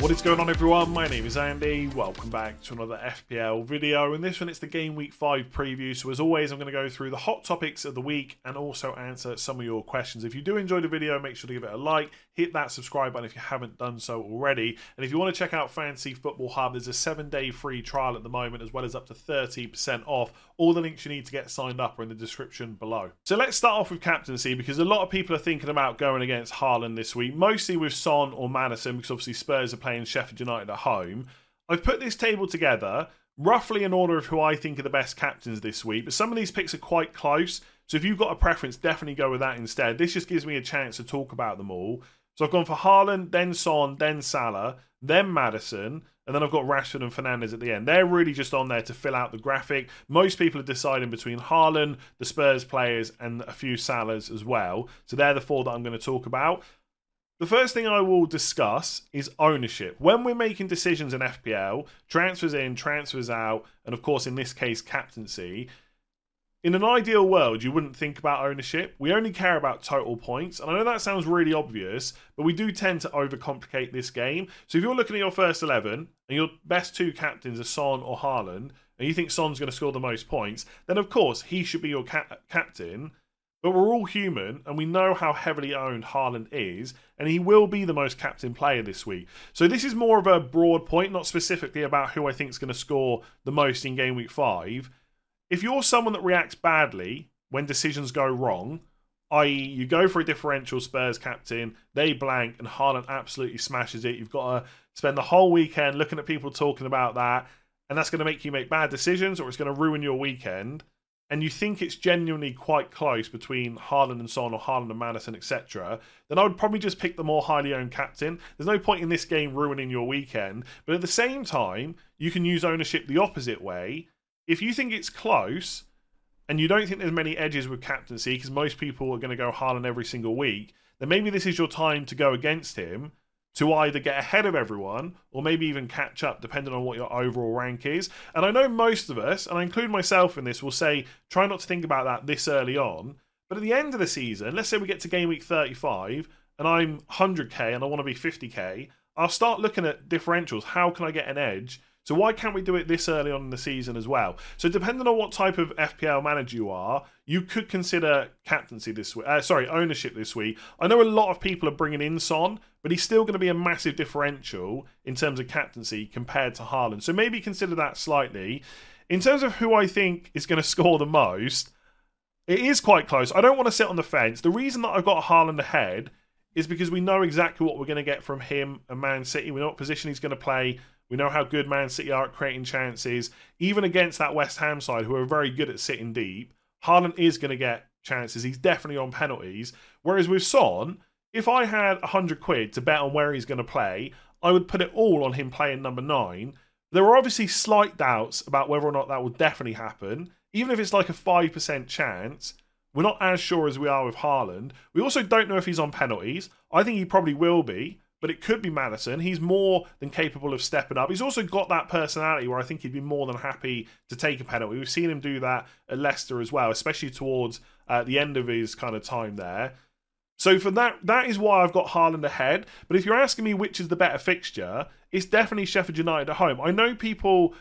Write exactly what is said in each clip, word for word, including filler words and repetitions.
What is going on, everyone? My name is Andy. Welcome back to another F P L video. In this one, it's the game week five preview. So as always, I'm going to go through the hot topics of the week and also answer some of your questions. If you do enjoy the video, make sure to give it a like, hit that subscribe button if you haven't done so already. And if you want to check out Fantasy Football Hub, there's a seven day free trial at the moment, as well as up to thirty percent off. All the links you need to get signed up are in the description below. So let's start off with captaincy, because a lot of people are thinking about going against Haaland this week, mostly with Son or Maddison, because obviously Spurs are playing playing Sheffield United at home. I've put this table together roughly in order of who I think are the best captains this week, but some of these picks are quite close, so if you've got a preference, definitely go with that instead. This just gives me a chance to talk about them all. So I've gone for Haaland, then Son, then Salah, then Maddison, and then I've got Rashford and Fernandes at the end. They're really just on there to fill out the graphic. Most people are deciding between Haaland, the Spurs players, and a few Salahs as well. So they're the four that I'm going to talk about. The first thing I will discuss is ownership. When we're making decisions in F P L, transfers in, transfers out, and of course in this case captaincy, in an ideal world you wouldn't think about ownership. We only care about total points, and I know that sounds really obvious, but we do tend to overcomplicate this game. So if you're looking at your first eleven and your best two captains are Son or Haaland, and you think Son's going to score the most points, then of course he should be your cap- captain. But we're all human, and we know how heavily owned Haaland is, and he will be the most captain player this week. So this is more of a broad point, not specifically about who I think is going to score the most in game week five. If you're someone that reacts badly when decisions go wrong, that is you go for a differential Spurs captain, they blank, and Haaland absolutely smashes it, you've got to spend the whole weekend looking at people talking about that, and that's going to make you make bad decisions, or it's going to ruin your weekend. And you think it's genuinely quite close between Haaland and Son or Haaland and Maddison, et cetera, then I would probably just pick the more highly owned captain. There's no point in this game ruining your weekend. But at the same time, you can use ownership the opposite way. If you think it's close and you don't think there's many edges with captaincy, because most people are going to go Haaland every single week, then maybe this is your time to go against him, to either get ahead of everyone or maybe even catch up, depending on what your overall rank is. And I know most of us, and I include myself in this, will say try not to think about that this early on. But at the end of the season, let's say we get to game week thirty-five and I'm one hundred K and I want to be fifty K, I'll start looking at differentials. How can I get an edge? So why can't we do it this early on in the season as well? So depending on what type of F P L manager you are, you could consider captaincy this week. Uh, sorry, ownership this week. I know a lot of people are bringing in Son, but he's still going to be a massive differential in terms of captaincy compared to Haaland. So maybe consider that slightly. In terms of who I think is going to score the most, it is quite close. I don't want to sit on the fence. The reason that I've got Haaland ahead is because we know exactly what we're going to get from him and Man City. We know what position he's going to play. We know how good Man City are at creating chances. Even against that West Ham side, who are very good at sitting deep, Haaland is going to get chances. He's definitely on penalties. Whereas with Son, if I had one hundred quid to bet on where he's going to play, I would put it all on him playing number nine. There are obviously slight doubts about whether or not that will definitely happen. Even if it's like a five percent chance, we're not as sure as we are with Haaland. We also don't know if he's on penalties. I think he probably will be. But it could be Maddison. He's more than capable of stepping up. He's also got that personality where I think he'd be more than happy to take a penalty. We've seen him do that at Leicester as well, especially towards uh, the end of his kind of time there. So for that, that is why I've got Haaland ahead. But if you're asking me which is the better fixture, it's definitely Sheffield United at home. I know people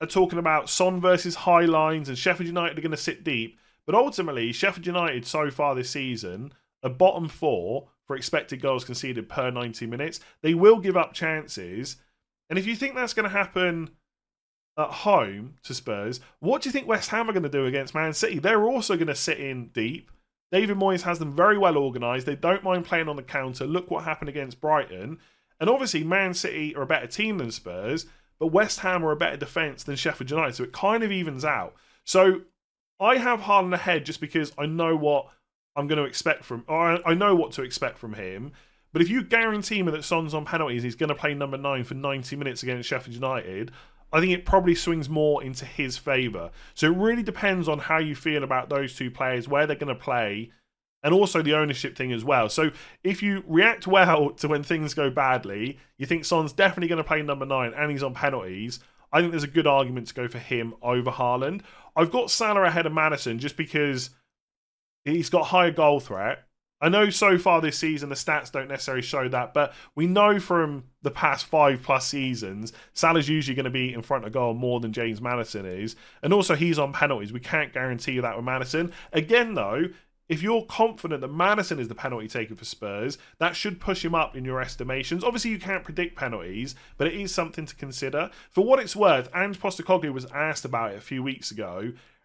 are talking about Son versus high lines and Sheffield United are going to sit deep. But ultimately, Sheffield United so far this season are bottom four for expected goals conceded per ninety minutes. They will give up chances. And if you think that's going to happen at home to Spurs, what do you think West Ham are going to do against Man City? They're also going to sit in deep. David Moyes has them very well organised. They don't mind playing on the counter. Look what happened against Brighton. And obviously Man City are a better team than Spurs, but West Ham are a better defence than Sheffield United. So it kind of evens out. So I have Haaland ahead just because I know what I'm going to expect from, or I know what to expect from him. But if you guarantee me that Son's on penalties, he's going to play number nine for ninety minutes against Sheffield United, I think it probably swings more into his favour. So it really depends on how you feel about those two players, where they're going to play, and also the ownership thing as well. So if you react well to when things go badly, you think Son's definitely going to play number nine and he's on penalties, I think there's a good argument to go for him over Haaland. I've got Salah ahead of Maddison just because he's got higher goal threat. I know so far this season the stats don't necessarily show that, but we know from the past five plus seasons, Salah's usually going to be in front of goal more than James Maddison is. And also he's on penalties. We can't guarantee that with Maddison. Again though, if you're confident that Maddison is the penalty taker for Spurs, that should push him up in your estimations. Obviously, you can't predict penalties, but it is something to consider. For what it's worth, Ange Postecoglou was asked about it a few weeks ago,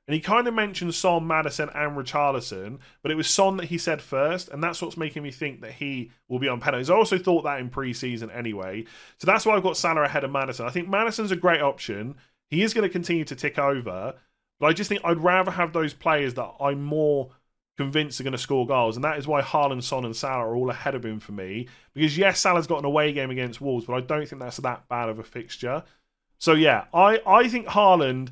and he kind of mentioned Son, Maddison, and Richarlison, but it was Son that he said first, and that's what's making me think that he will be on penalties. I also thought that in pre-season anyway, so that's why I've got Salah ahead of Maddison. I think Maddison's a great option. He is going to continue to tick over, but I just think I'd rather have those players that I'm more convinced they're going to score goals, and that is why Haaland, Son and Salah are all ahead of him for me, because yes, Salah's got an away game against Wolves, but I don't think that's that bad of a fixture. So yeah, I, I think Haaland,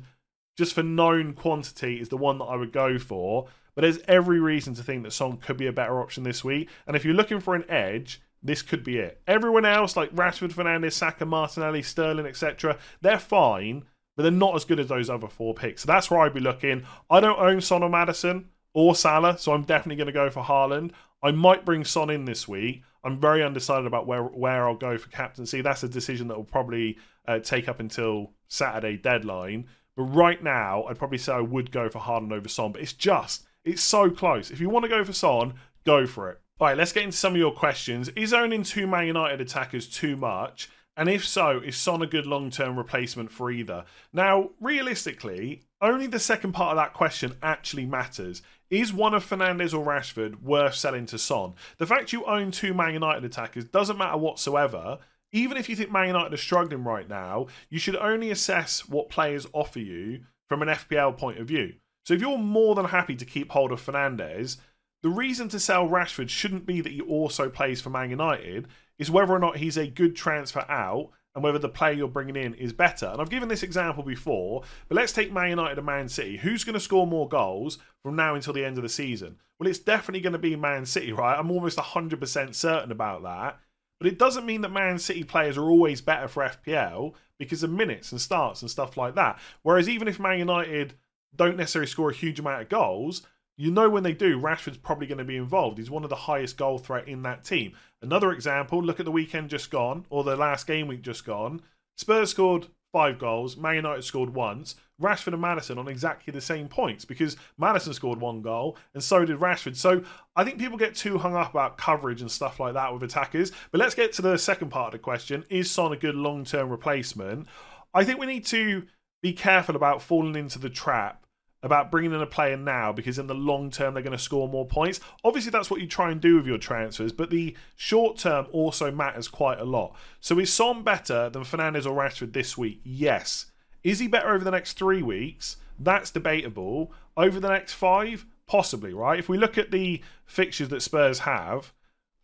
just for known quantity, is the one that I would go for, but there's every reason to think that Son could be a better option this week, and if you're looking for an edge, this could be it. Everyone else, like Rashford, Fernandes, Saka, Martinelli, Sterling, et cetera, they're fine, but they're not as good as those other four picks, so that's where I'd be looking. I don't own Son or Maddison, or Salah, so I'm definitely going to go for Haaland. I might bring Son in this week. I'm very undecided about where, where I'll go for captaincy. That's a decision that will probably uh, take up until Saturday deadline. But right now, I'd probably say I would go for Haaland over Son. But it's just, it's so close. If you want to go for Son, go for it. All right, let's get into some of your questions. Is owning two Man United attackers too much? And if so, is Son a good long-term replacement for either? Now, realistically, only the second part of that question actually matters. Is one of Fernandes or Rashford worth selling to Son? The fact you own two Man United attackers doesn't matter whatsoever. Even if you think Man United are struggling right now, you should only assess what players offer you from an F P L point of view. So if you're more than happy to keep hold of Fernandes, the reason to sell Rashford shouldn't be that he also plays for Man United. Is whether or not he's a good transfer out and whether the player you're bringing in is better. And I've given this example before, but let's take Man United and Man City. Who's going to score more goals from now until the end of the season? Well, it's definitely going to be Man City, right? I'm almost one hundred percent certain about that. But it doesn't mean that Man City players are always better for F P L because of minutes and starts and stuff like that. Whereas even if Man United don't necessarily score a huge amount of goals, you know when they do, Rashford's probably going to be involved. He's one of the highest goal threat in that team. Another example, look at the weekend just gone, or the last game week just gone. Spurs scored five goals, Man United scored once. Rashford and Maddison on exactly the same points because Maddison scored one goal and so did Rashford. So I think people get too hung up about coverage and stuff like that with attackers. But let's get to the second part of the question. Is Son a good long-term replacement? I think we need to be careful about falling into the trap about bringing in a player now because in the long term they're going to score more points. Obviously that's what you try and do with your transfers, but the short term also matters quite a lot. So is Son better than Fernandes or Rashford this week? Yes. Is he better over the next three weeks? That's debatable. Over the next five? Possibly, right? If we look at the fixtures that Spurs have,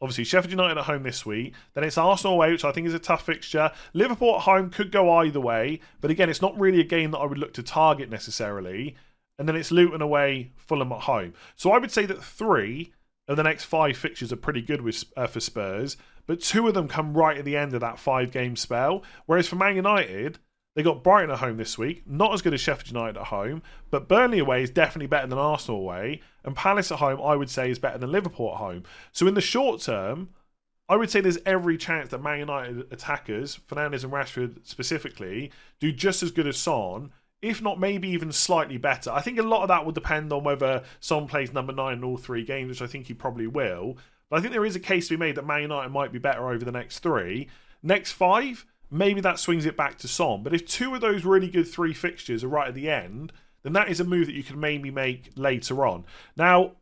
obviously Sheffield United at home this week, then it's Arsenal away, which I think is a tough fixture. Liverpool at home could go either way, but again, it's not really a game that I would look to target necessarily. And then it's Luton away, Fulham at home. So I would say that three of the next five fixtures are pretty good with, uh, for Spurs, but two of them come right at the end of that five-game spell. Whereas for Man United, they got Brighton at home this week, not as good as Sheffield United at home, but Burnley away is definitely better than Arsenal away, and Palace at home, I would say, is better than Liverpool at home. So in the short term, I would say there's every chance that Man United attackers, Fernandes and Rashford specifically, do just as good as Son, if not maybe even slightly better. I think a lot of that will depend on whether Son plays number nine in all three games, which I think he probably will. But I think there is a case to be made that Man United might be better over the next three. Next five, maybe that swings it back to Son. But if two of those really good three fixtures are right at the end, then that is a move that you can maybe make later on. Now,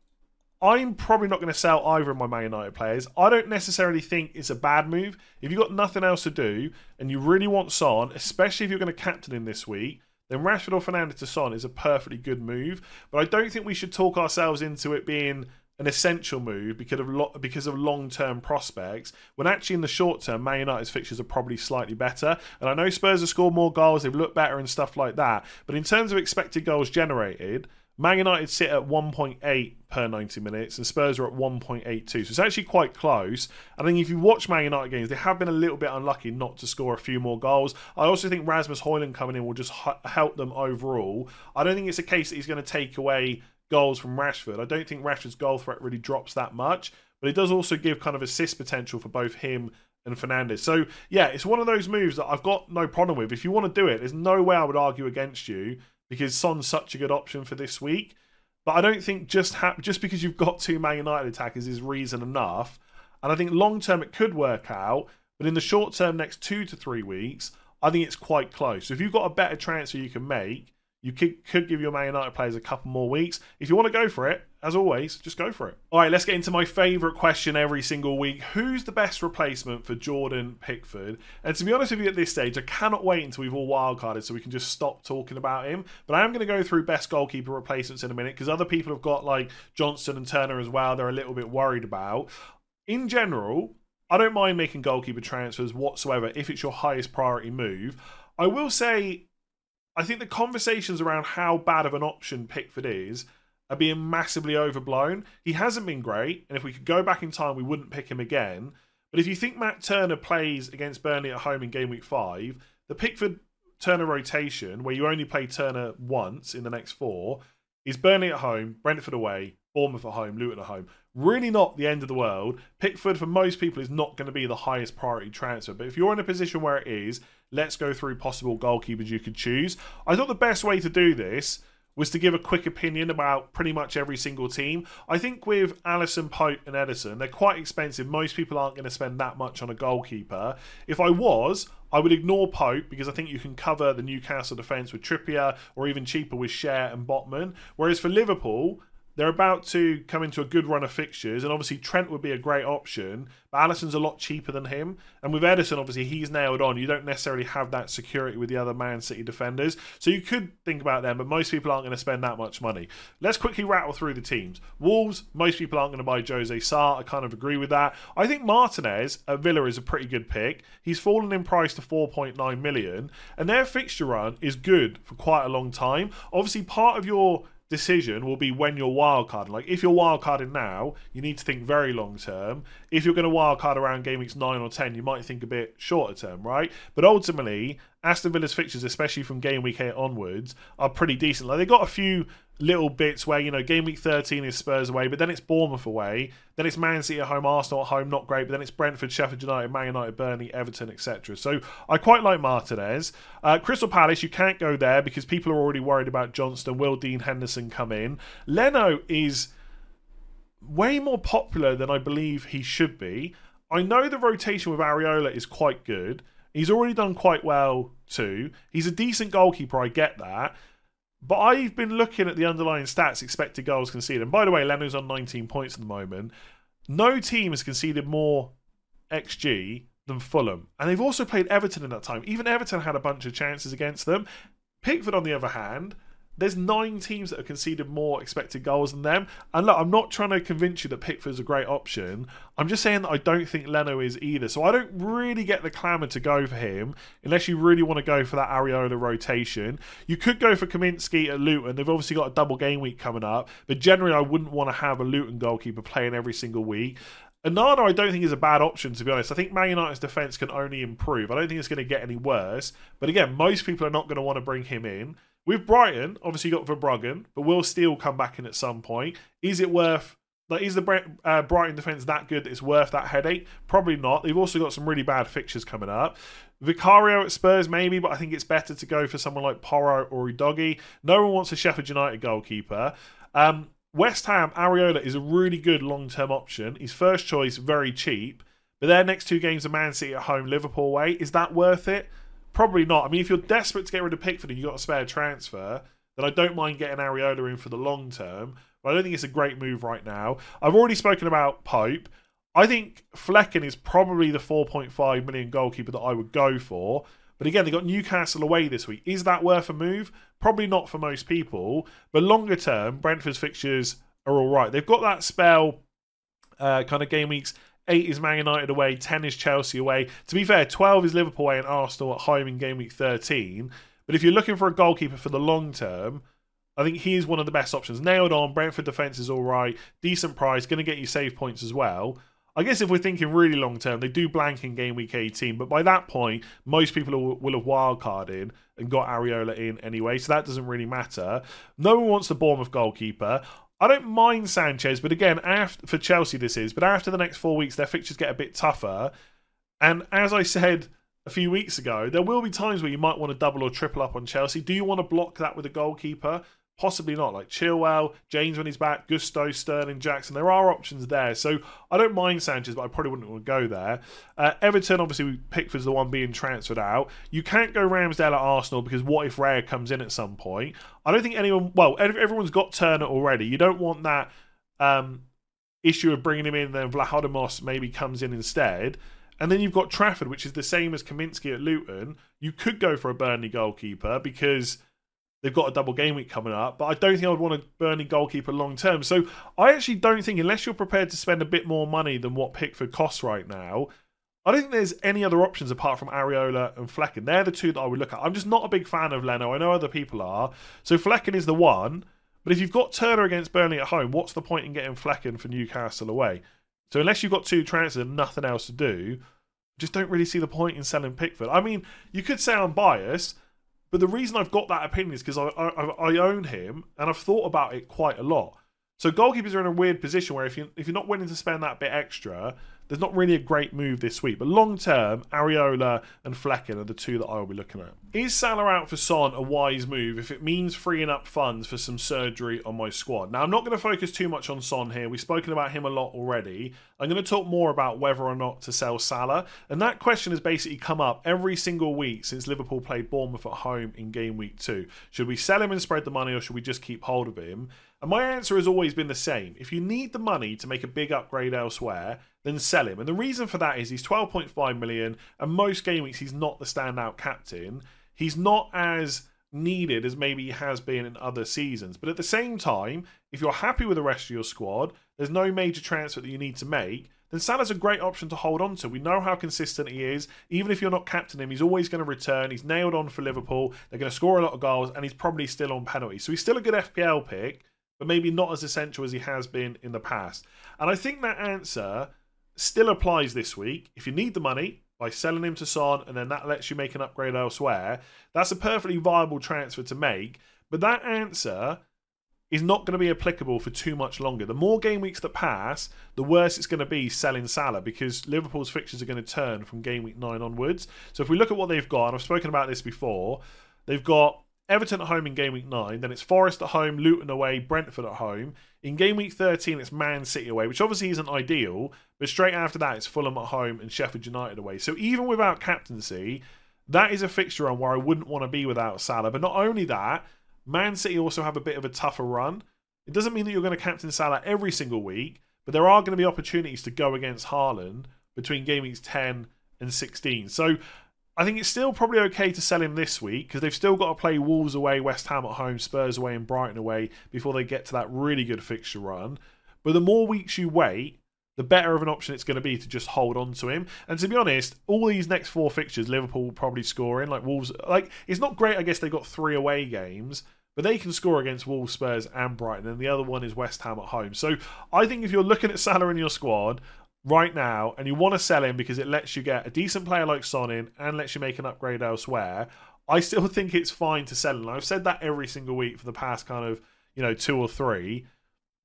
I'm probably not going to sell either of my Man United players. I don't necessarily think it's a bad move. If you've got nothing else to do and you really want Son, especially if you're going to captain him this week, then Rashford or Fernandes to Son is a perfectly good move. But I don't think we should talk ourselves into it being an essential move because of lo- because of long-term prospects, when actually in the short term, Man United's fixtures are probably slightly better. And I know Spurs have scored more goals, they've looked better and stuff like that. But in terms of expected goals generated, Man United sit at one point eight per ninety minutes and Spurs are at one point eight two. So it's actually quite close. I think if you watch Man United games, they have been a little bit unlucky not to score a few more goals. I also think Rasmus Højlund coming in will just help them overall. I don't think it's a case that he's going to take away goals from Rashford. I don't think Rashford's goal threat really drops that much, but it does also give kind of assist potential for both him and Fernandes. So yeah, it's one of those moves that I've got no problem with. If you want to do it, there's no way I would argue against you, because Son's such a good option for this week. But I don't think just ha- just because you've got two Man United attackers is reason enough. And I think long-term it could work out, but in the short-term, next two to three weeks, I think it's quite close. So if you've got a better transfer you can make, you could, could give your Man United players a couple more weeks. If you want to go for it, as always, just go for it. All right, let's get into my favourite question every single week. Who's the best replacement for Jordan Pickford? And to be honest with you, at this stage, I cannot wait until we've all wildcarded so we can just stop talking about him. But I am going to go through best goalkeeper replacements in a minute, because other people have got like Johnston and Turner as well they're a little bit worried about. In general, I don't mind making goalkeeper transfers whatsoever if it's your highest priority move. I will say, I think the conversations around how bad of an option Pickford is are being massively overblown. He hasn't been great, and if we could go back in time, we wouldn't pick him again. But if you think Matt Turner plays against Burnley at home in game week five, the Pickford-Turner rotation, where you only play Turner once in the next four, is Burnley at home, Brentford away, Bournemouth at home, Luton at home. Really not the end of the world. Pickford, for most people, is not going to be the highest priority transfer. But if you're in a position where it is, let's go through possible goalkeepers you could choose. I thought the best way to do this was to give a quick opinion about pretty much every single team. I think with Alisson, Pope and Ederson, they're quite expensive. Most people aren't going to spend that much on a goalkeeper. If I was, I would ignore Pope, because I think you can cover the Newcastle defence with Trippier, or even cheaper with Cher and Botman. Whereas for Liverpool, they're about to come into a good run of fixtures, and obviously Trent would be a great option, but Alisson's a lot cheaper than him. And with Ederson, obviously, he's nailed on. You don't necessarily have that security with the other Man City defenders. So you could think about them, but most people aren't going to spend that much money. Let's quickly rattle through the teams. Wolves, most people aren't going to buy Jose Sarr. I kind of agree with that. I think Martinez at Villa is a pretty good pick. He's fallen in price to four point nine million, and their fixture run is good for quite a long time. Obviously, part of your decision will be when you're wildcarding. Like, if you're wildcarding now, you need to think very long term. If you're going to wildcard around game weeks nine or ten, you might think a bit shorter term, right? But ultimately, Aston Villa's fixtures, especially from game week eight onwards, are pretty decent. Like, they got a few little bits where, you know, game week thirteen is Spurs away, but then it's Bournemouth away, then it's Man City at home, Arsenal at home, not great, but then it's Brentford, Sheffield United, Man United, Burnley, Everton, et cetera. So I quite like Martinez. Uh, Crystal Palace, you can't go there because people are already worried about Johnston. Will Dean Henderson come in? Leno is way more popular than I believe he should be. I know the rotation with Areola is quite good. He's already done quite well too. He's a decent goalkeeper, I get that. But I've been looking at the underlying stats, expected goals conceded. And by the way, Leno's on nineteen points at the moment. No team has conceded more X G than Fulham. And they've also played Everton in that time. Even Everton had a bunch of chances against them. Pickford, on the other hand, there's nine teams that have conceded more expected goals than them. And look, I'm not trying to convince you that Pickford's a great option. I'm just saying that I don't think Leno is either. So I don't really get the clamour to go for him unless you really want to go for that Areola rotation. You could go for Kamiński at Luton. They've obviously got a double game week coming up. But generally, I wouldn't want to have a Luton goalkeeper playing every single week. Anana, I don't think is a bad option, to be honest. I think Man United's defence can only improve. I don't think it's going to get any worse. But again, most people are not going to want to bring him in. With Brighton, obviously you've got Verbruggen, but will Steele come back in at some point? Is it worth... Like, is the uh, Brighton defence that good that it's worth that headache? Probably not. They've also got some really bad fixtures coming up. Vicario at Spurs, maybe, but I think it's better to go for someone like Porro or Udogie. No one wants a Sheffield United goalkeeper. Um, West Ham, Areola is a really good long-term option. His first choice, very cheap. But their next two games are Man City at home, Liverpool away. Is that worth it? Probably not. I mean, if you're desperate to get rid of Pickford and you've got a spare transfer, then I don't mind getting Areola in for the long term. But I don't think it's a great move right now. I've already spoken about Pope. I think Flecken is probably the four point five million goalkeeper that I would go for. But again, they got Newcastle away this week. Is that worth a move? Probably not for most people. But longer term, Brentford's fixtures are all right. They've got that spell, uh, kind of game weeks. Eight is Man United away, ten is Chelsea away. To be fair, twelve is Liverpool away and Arsenal at home in game week thirteen. But if you're looking for a goalkeeper for the long term, I think he is one of the best options. Nailed on, Brentford defence is all right, decent price, going to get you save points as well. I guess if we're thinking really long term, they do blank in game week eighteen, but by that point, most people will have wildcard in and got Areola in anyway, so that doesn't really matter. No one wants the Bournemouth goalkeeper. I don't mind Sanchez, but again, after, for Chelsea this is, but after the next four weeks, their fixtures get a bit tougher. And as I said a few weeks ago, there will be times where you might want to double or triple up on Chelsea. Do you want to block that with a goalkeeper? Possibly not. Like Chilwell, James when he's back, Gusto, Sterling, Jackson. There are options there. So I don't mind Sanchez, but I probably wouldn't want to go there. Uh, Everton, obviously, Pickford's the one being transferred out. You can't go Ramsdale at Arsenal because what if Raya comes in at some point? I don't think anyone... Well, everyone's got Turner already. You don't want that um, issue of bringing him in, then Vlachodimos maybe comes in instead. And then you've got Trafford, which is the same as Kamiński at Luton. You could go for a Burnley goalkeeper because... they've got a double game week coming up, but I don't think I'd want a Burnley goalkeeper long term. So I actually don't think, unless you're prepared to spend a bit more money than what Pickford costs right now, I don't think there's any other options apart from Areola and Flecken. They're the two that I would look at. I'm just not a big fan of Leno. I know other people are. So Flecken is the one, but if you've got Turner against Burnley at home, what's the point in getting Flecken for Newcastle away? So unless you've got two transfers and nothing else to do, just don't really see the point in selling Pickford. I mean, you could say I'm biased, but the reason I've got that opinion is because I, I I own him and I've thought about it quite a lot. So goalkeepers are in a weird position where if you if you're not willing to spend that bit extra, there's not really a great move this week. But long term, Areola and Flecken are the two that I will be looking at. Is Salah out for Son a wise move if it means freeing up funds for some surgery on my squad? Now I'm not going to focus too much on Son here. We've spoken about him a lot already. I'm going to talk more about whether or not to sell Salah. And that question has basically come up every single week since Liverpool played Bournemouth at home in game week two. Should we sell him and spread the money, or should we just keep hold of him? And my answer has always been the same. If you need the money to make a big upgrade elsewhere, then sell him. And the reason for that is he's twelve point five million, and most game weeks he's not the standout captain. He's not as needed as maybe he has been in other seasons. But at the same time, if you're happy with the rest of your squad, there's no major transfer that you need to make, then Salah's a great option to hold on to. We know how consistent he is. Even if you're not captaining him, he's always going to return. He's nailed on for Liverpool. They're going to score a lot of goals, and he's probably still on penalty. So he's still a good F P L pick, but maybe not as essential as he has been in the past. And I think that answer still applies this week. If you need the money, by selling him to Son, and then that lets you make an upgrade elsewhere, that's a perfectly viable transfer to make. But that answer is not going to be applicable for too much longer. The more game weeks that pass, the worse it's going to be selling Salah, because Liverpool's fixtures are going to turn from game week nine onwards. So if we look at what they've got, and I've spoken about this before, they've got Everton at home in game week nine, then it's Forest at home, Luton away, Brentford at home. In game week thirteen, it's Man City away, which obviously isn't ideal, but straight after that, it's Fulham at home and Sheffield United away. So even without captaincy, that is a fixture run where I wouldn't want to be without Salah. But not only that, Man City also have a bit of a tougher run. It doesn't mean that you're going to captain Salah every single week, but there are going to be opportunities to go against Haaland between game weeks ten and sixteen. So I think it's still probably okay to sell him this week because they've still got to play Wolves away, West Ham at home, Spurs away and Brighton away before they get to that really good fixture run. But the more weeks you wait, the better of an option it's going to be to just hold on to him. And to be honest, all these next four fixtures, Liverpool will probably score in. Like Wolves, like it's not great, I guess they've got three away games, but they can score against Wolves, Spurs and Brighton. And the other one is West Ham at home. So I think if you're looking at Salah in your squad right now and you want to sell him because it lets you get a decent player like Son in and lets you make an upgrade elsewhere, I still think it's fine to sell him. I've said that every single week for the past kind of, you know, two or three,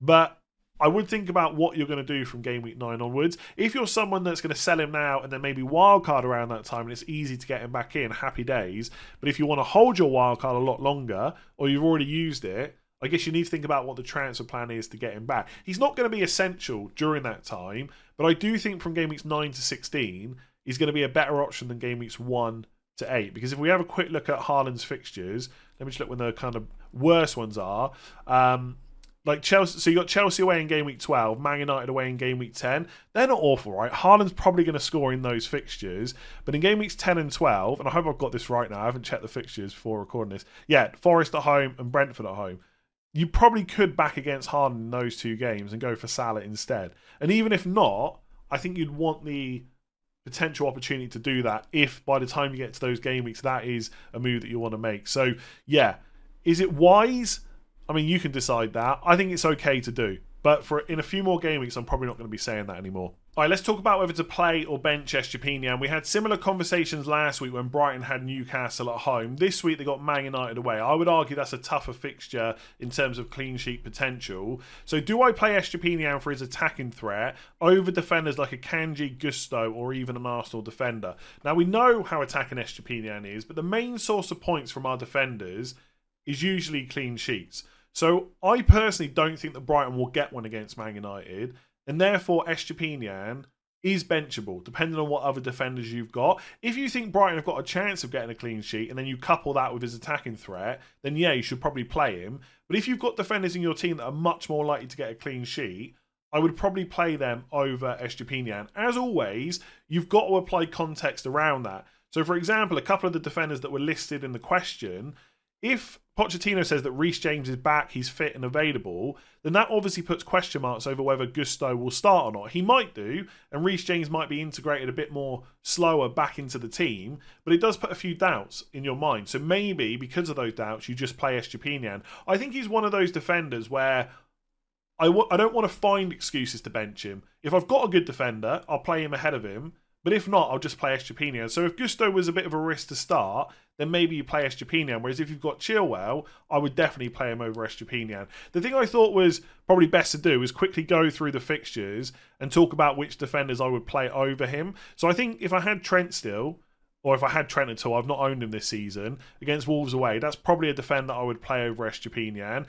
but I would think about what you're going to do from game week nine onwards. If you're someone that's going to sell him now and then maybe wildcard around that time and it's easy to get him back in, happy days. But if you want to hold your wildcard a lot longer or you've already used it, I guess you need to think about what the transfer plan is to get him back. He's not going to be essential during that time, but I do think from game weeks nine to sixteen, he's going to be a better option than game weeks one to eight. Because if we have a quick look at Haaland's fixtures, let me just look when the kind of worst ones are. Um, like Chelsea, so you got Chelsea away in game week twelve, Man United away in game week ten. They're not awful, right? Haaland's probably going to score in those fixtures. But in game weeks ten and twelve, and I hope I've got this right now, I haven't checked the fixtures before recording this. Yeah, Forest at home and Brentford at home. you probably could back against Haaland in those two games and go for Salah instead. And even if not, I think you'd want the potential opportunity to do that if by the time you get to those game weeks, that is a move that you want to make. So, yeah, is it wise? I mean, you can decide that. I think it's okay to do. But for in a few more game weeks, I'm probably not going to be saying that anymore. All right, let's talk about whether to play or bench Estupiñán. We had similar conversations last week when Brighton had Newcastle at home. This week they got Man United away. I would argue that's a tougher fixture in terms of clean sheet potential. So do I play Estupiñán for his attacking threat over defenders like a Kanji, Gusto or even an Arsenal defender? Now we know how attacking Estupiñán is, but the main source of points from our defenders is usually clean sheets. So I personally don't think that Brighton will get one against Man United, and therefore Estupiñán is benchable, depending on what other defenders you've got. If you think Brighton have got a chance of getting a clean sheet, and then you couple that with his attacking threat, then yeah, you should probably play him. But if you've got defenders in your team that are much more likely to get a clean sheet, I would probably play them over Estupiñán. As always, you've got to apply context around that. So for example, a couple of the defenders that were listed in the question, if Pochettino says that Reece James is back, he's fit and available, then that obviously puts question marks over whether Gusto will start or not. He might do, and Reece James might be integrated a bit more slower back into the team, but it does put a few doubts in your mind. So maybe, because of those doubts, you just play Estupiñán. I think he's one of those defenders where I, w I don't want to find excuses to bench him. If I've got a good defender, I'll play him ahead of him, but if not, I'll just play Estupiñán. So if Gusto was a bit of a risk to start, then maybe you play Estupiñán. Whereas if you've got Chilwell, I would definitely play him over Estupiñán. The thing I thought was probably best to do is quickly go through the fixtures and talk about which defenders I would play over him. So I think if I had Trent still, or if I had Trent at all, I've not owned him this season, against Wolves away, that's probably a defender I would play over Estupiñán.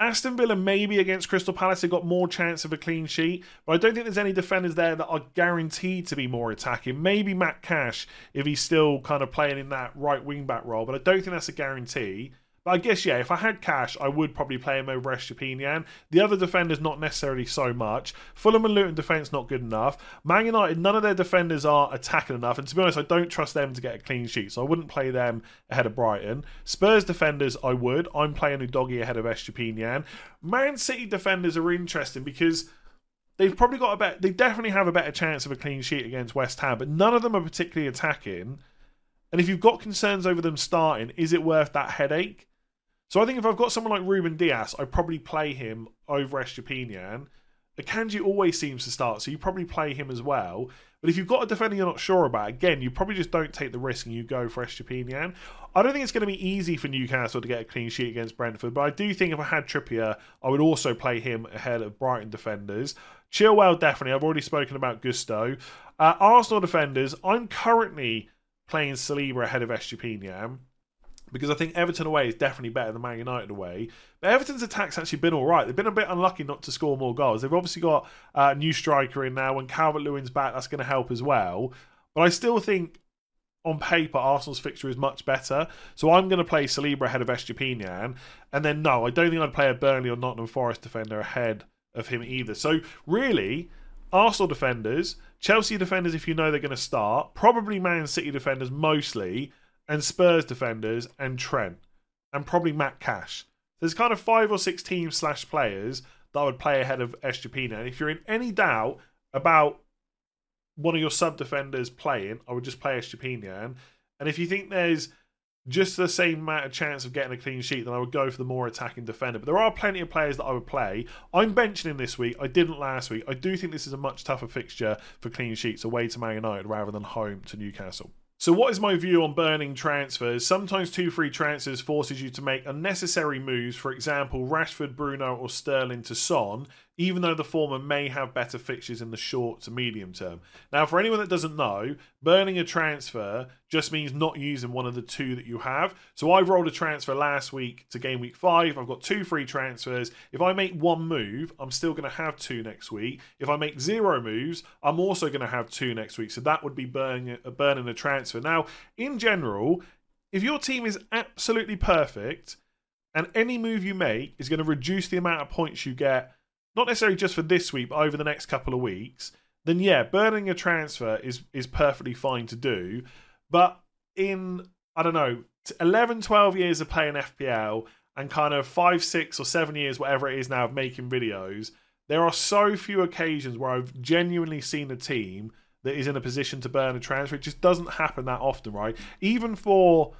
Aston Villa maybe against Crystal Palace have got more chance of a clean sheet, but I don't think there's any defenders there that are guaranteed to be more attacking. Maybe Matt Cash if he's still kind of playing in that right wing-back role, but I don't think that's a guarantee. But I guess, yeah, if I had Cash, I would probably play him over Estupiñán. The other defenders, not necessarily so much. Fulham and Luton defence, not good enough. Man United, none of their defenders are attacking enough. And to be honest, I don't trust them to get a clean sheet, so I wouldn't play them ahead of Brighton. Spurs defenders, I would. I'm playing Udogie ahead of Estupiñán. Man City defenders are interesting because they've probably got a better, they definitely have a better chance of a clean sheet against West Ham, but none of them are particularly attacking. And if you've got concerns over them starting, is it worth that headache? So I think if I've got someone like Ruben Dias, I probably play him over Estupiñán. Akanji always seems to start, so you probably play him as well. But if you've got a defender you're not sure about, again, you probably just don't take the risk and you go for Estupiñán. I don't think it's going to be easy for Newcastle to get a clean sheet against Brentford, but I do think if I had Trippier, I would also play him ahead of Brighton defenders. Chilwell, definitely. I've already spoken about Gusto. Uh, Arsenal defenders, I'm currently playing Saliba ahead of Estupiñán, because I think Everton away is definitely better than Man United away. But Everton's attack's actually been all right. They've been a bit unlucky not to score more goals. They've obviously got a new striker in now. When Calvert-Lewin's back, that's going to help as well. But I still think, on paper, Arsenal's fixture is much better. So I'm going to play Saliba ahead of Estupiñán. And then, no, I don't think I'd play a Burnley or Nottingham Forest defender ahead of him either. So, really, Arsenal defenders, Chelsea defenders if you know they're going to start, probably Man City defenders mostly, and Spurs defenders, and Trent, and probably Matt Cash. There's kind of five or six teams slash players that I would play ahead of Estupiñán. And if you're in any doubt about one of your sub-defenders playing, I would just play Estupiñán. And if you think there's just the same amount of chance of getting a clean sheet, then I would go for the more attacking defender. But there are plenty of players that I would play. I'm benching him this week. I didn't last week. I do think this is a much tougher fixture for clean sheets away to Man United rather than home to Newcastle. So what is my view on burning transfers? Sometimes two free transfers forces you to make unnecessary moves, for example, Rashford, Bruno or Sterling to Son, even though the former may have better fixtures in the short to medium term. Now, for anyone that doesn't know, burning a transfer just means not using one of the two that you have. So I've rolled a transfer last week to game week five. I've got two free transfers. If I make one move, I'm still going to have two next week. If I make zero moves, I'm also going to have two next week. So that would be burning a, burning a transfer. Now, in general, if your team is absolutely perfect and any move you make is going to reduce the amount of points you get, not necessarily just for this week, but over the next couple of weeks, then yeah, burning a transfer is is perfectly fine to do. But in, I don't know, eleven, twelve years of playing F P L, and kind of five, six or seven years, whatever it is now, of making videos, there are so few occasions where I've genuinely seen a team that is in a position to burn a transfer. It just doesn't happen that often, right? Even for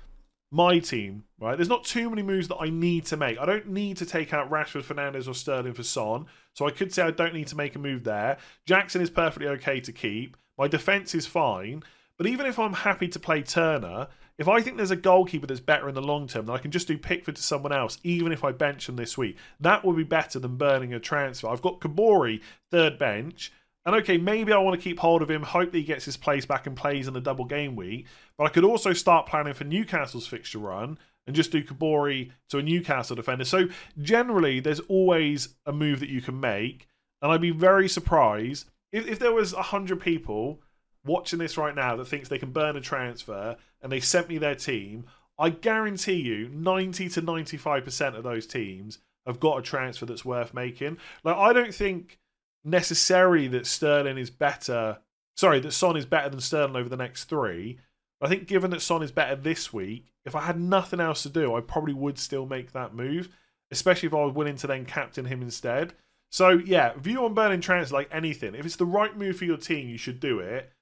my team, right? There's not too many moves that I need to make. I don't need to take out Rashford, Fernandes or Sterling for Son. So I could say I don't need to make a move there. Jackson is perfectly okay to keep. My defence is fine. But even if I'm happy to play Turner, if I think there's a goalkeeper that's better in the long term, then I can just do Pickford to someone else, even if I bench him this week. That would be better than burning a transfer. I've got Kabori, third bench. And okay, maybe I want to keep hold of him, hope that he gets his place back and plays in the double game week. But I could also start planning for Newcastle's fixture run and just do Kabori to a Newcastle defender. So generally, there's always a move that you can make. And I'd be very surprised if, if there was one hundred people watching this right now that thinks they can burn a transfer and they sent me their team, I guarantee you ninety to ninety-five percent of those teams have got a transfer that's worth making. Like, I don't think necessarily that Sterling is better, sorry, that Son is better than Sterling over the next three. I think given that Son is better this week, if I had nothing else to do, I probably would still make that move, especially if I was willing to then captain him instead. So yeah, view on burning transfers like anything. If it's the right move for your team, you should do it.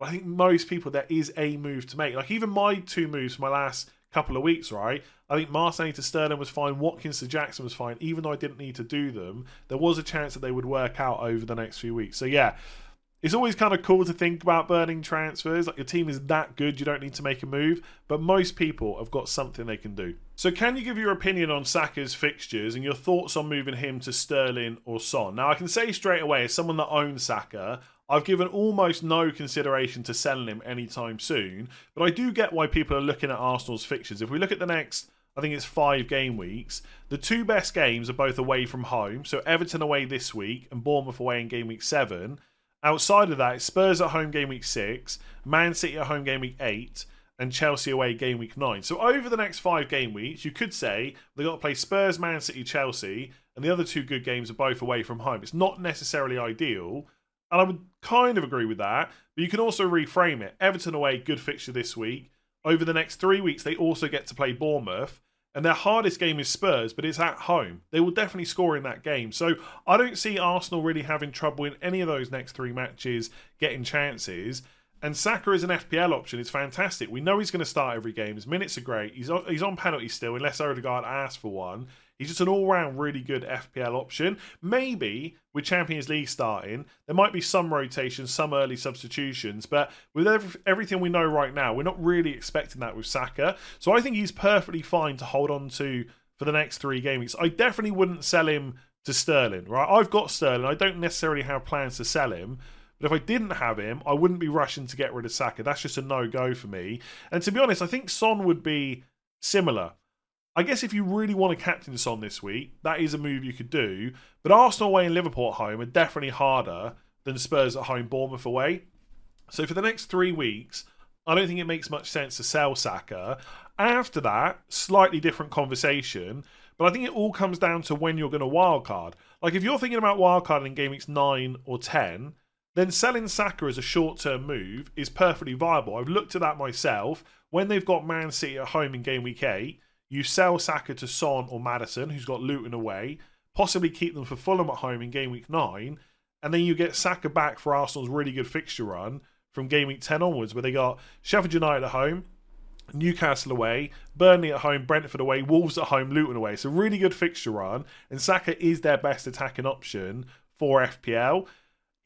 I think most people, there is a move to make. Like, even my two moves for my last couple of weeks, right? I think Martinelli to Sterling was fine. Watkins to Jackson was fine. Even though I didn't need to do them, there was a chance that they would work out over the next few weeks. So, yeah, it's always kind of cool to think about burning transfers. Like, your team is that good, you don't need to make a move. But most people have got something they can do. So, can you give your opinion on Saka's fixtures and your thoughts on moving him to Sterling or Son? Now, I can say straight away, as someone that owns Saka, I've given almost no consideration to selling him anytime soon, but I do get why people are looking at Arsenal's fixtures. If we look at the next, I think it's five game weeks, the two best games are both away from home, so Everton away this week and Bournemouth away in game week seven. Outside of that, it's Spurs at home game week six, Man City at home game week eight, and Chelsea away game week nine. So over the next five game weeks, you could say they've got to play Spurs, Man City, Chelsea, and the other two good games are both away from home. It's not necessarily ideal, and I would kind of agree with that, but you can also reframe it. Everton away, good fixture this week. Over the next three weeks, they also get to play Bournemouth, and their hardest game is Spurs, but it's at home. They will definitely score in that game. So I don't see Arsenal really having trouble in any of those next three matches getting chances. And Saka as an F P L option is fantastic. We know he's going to start every game. His minutes are great. He's on, he's on penalty still, unless Odegaard asks for one. He's just an all-round really good F P L option. Maybe with Champions League starting, there might be some rotations, some early substitutions. But with every, everything we know right now, we're not really expecting that with Saka. So I think he's perfectly fine to hold on to for the next three game weeks. I definitely wouldn't sell him to Sterling, right? I've got Sterling. I don't necessarily have plans to sell him. But if I didn't have him, I wouldn't be rushing to get rid of Saka. That's just a no-go for me. And to be honest, I think Son would be similar. I guess if you really want to captain Son this week, that is a move you could do. But Arsenal away and Liverpool at home are definitely harder than Spurs at home, Bournemouth away. So for the next three weeks, I don't think it makes much sense to sell Saka. After that, slightly different conversation. But I think it all comes down to when you're going to wildcard. Like, if you're thinking about wildcarding in game weeks nine or ten, then selling Saka as a short-term move is perfectly viable. I've looked at that myself. When they've got Man City at home in game week eight, you sell Saka to Son or Maddison, who's got Luton away, possibly keep them for Fulham at home in game week nine, and then you get Saka back for Arsenal's really good fixture run from game week ten onwards, where they got Sheffield United at home, Newcastle away, Burnley at home, Brentford away, Wolves at home, Luton away. It's a really good fixture run, and Saka is their best attacking option for F P L.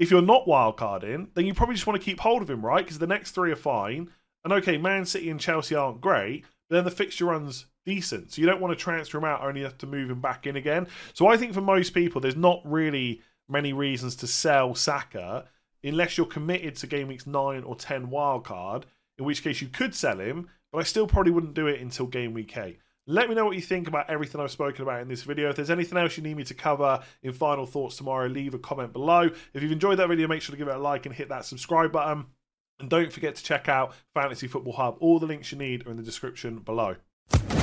If you're not wildcarding, then you probably just want to keep hold of him, right? Because the next three are fine, and okay, Man City and Chelsea aren't great, but then the fixture run's decent, so you don't want to transfer him out, only have to move him back in again. So I think for most people, there's not really many reasons to sell Saka unless you're committed to game weeks nine or ten wildcard, in which case you could sell him, but I still probably wouldn't do it until game week eight. Let me know what you think about everything I've spoken about in this video. If there's anything else you need me to cover in Final Thoughts tomorrow, leave a comment below. If you've enjoyed that video, make sure to give it a like and hit that subscribe button. And don't forget to check out Fantasy Football Hub. All the links you need are in the description below.